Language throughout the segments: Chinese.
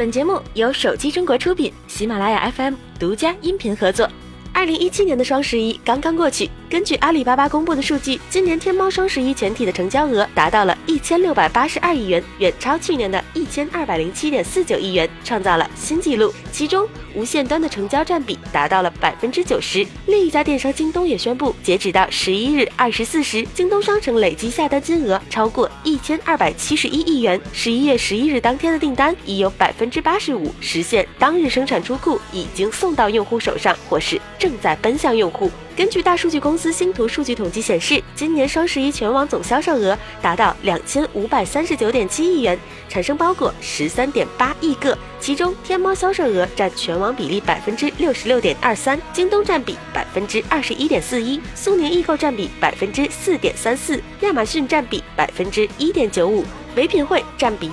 本节目由手机中国出品，喜马拉雅 FM 独家音频合作。2017年的双十一刚刚过去，根据阿里巴巴公布的数据，今年天猫双十一全体的成交额达到了1682亿元，远超去年的1207.49亿元，创造了新纪录。其中，无线端的成交占比达到了90%。另一家电商京东也宣布，截止到11日24时，京东商城累计下单金额超过1271亿元。11月11日当天的订单已有85%实现当日生产出库，已经送到用户手上，或是正在奔向用户。根据大数据公司星图数据统计显示，今年双十一全网总销售额达到2539.7亿元，产生包裹13.8亿个，其中天猫销售额占全网比例66.23%，京东占比21.41%，苏宁易购占比4.34%，亚马逊占比1.95%。唯品会占比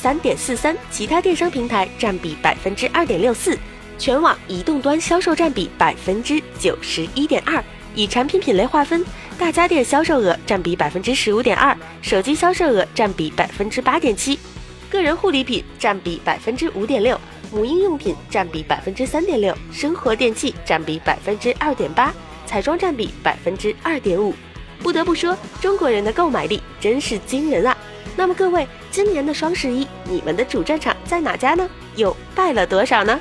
3.43%，其他电商平台占比2.64%。全网移动端销售占比91.2%，以产品品类划分，大家电销售额占比15.2%，手机销售额占比8.7%，个人护理品占比5.6%，母婴用品占比3.6%，生活电器占比2.8%，彩妆占比2.5%。不得不说，中国人的购买力真是惊人啊！那么各位，今年的双十一，你们的主战场在哪家呢？又败了多少呢？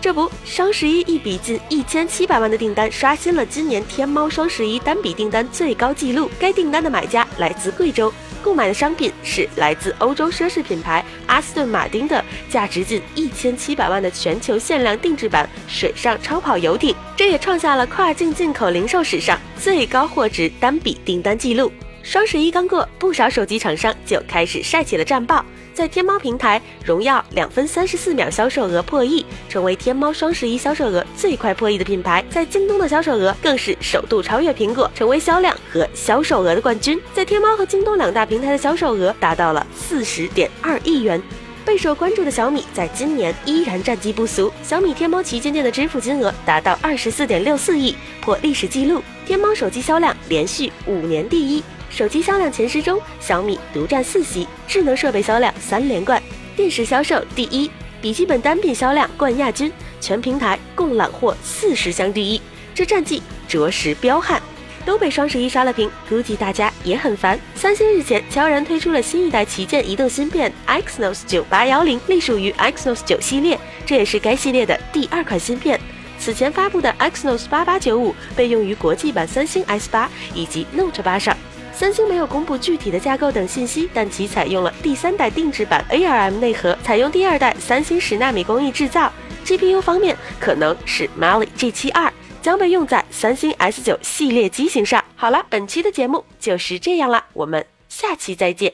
这不，双十一一笔近1700万的订单刷新了今年天猫双十一单笔订单最高纪录。该订单的买家来自贵州，购买的商品是来自欧洲奢侈品牌阿斯顿马丁的价值近1700万的全球限量定制版水上超跑游艇，这也创下了跨境进口零售史上最高货值单笔订单纪录。双十一刚过，不少手机厂商就开始晒起了战报。在天猫平台，荣耀2分34秒销售额破亿，成为天猫双十一销售额最快破亿的品牌。在京东的销售额更是首度超越苹果，成为销量和销售额的冠军。在天猫和京东两大平台的销售额达到了40.2亿元。备受关注的小米在今年依然战绩不俗，小米天猫旗舰店的支付金额达到24.64亿，破历史纪录。天猫手机销量连续5年第一，手机销量前10中，小米独占4席，智能设备销量3连冠，电视销售第一，笔记本单品销量冠亚军，全平台共揽获40项第一，这战绩着实彪悍。都被双十一刷了屏，估计大家也很烦。三星日前悄然推出了新一代旗舰移动芯片 Exynos 9810，隶属于 Exynos 9系列，这也是该系列的第2款芯片。此前发布的 Exynos 8895被用于国际版三星 S8 以及 Note 8上。三星没有公布具体的架构等信息，但其采用了第3代定制版 ARM 内核，采用第2代三星10纳米工艺制造。GPU 方面可能是 Mali G72，将被用在三星 S9 系列机型上。好了，本期的节目就是这样了，我们下期再见。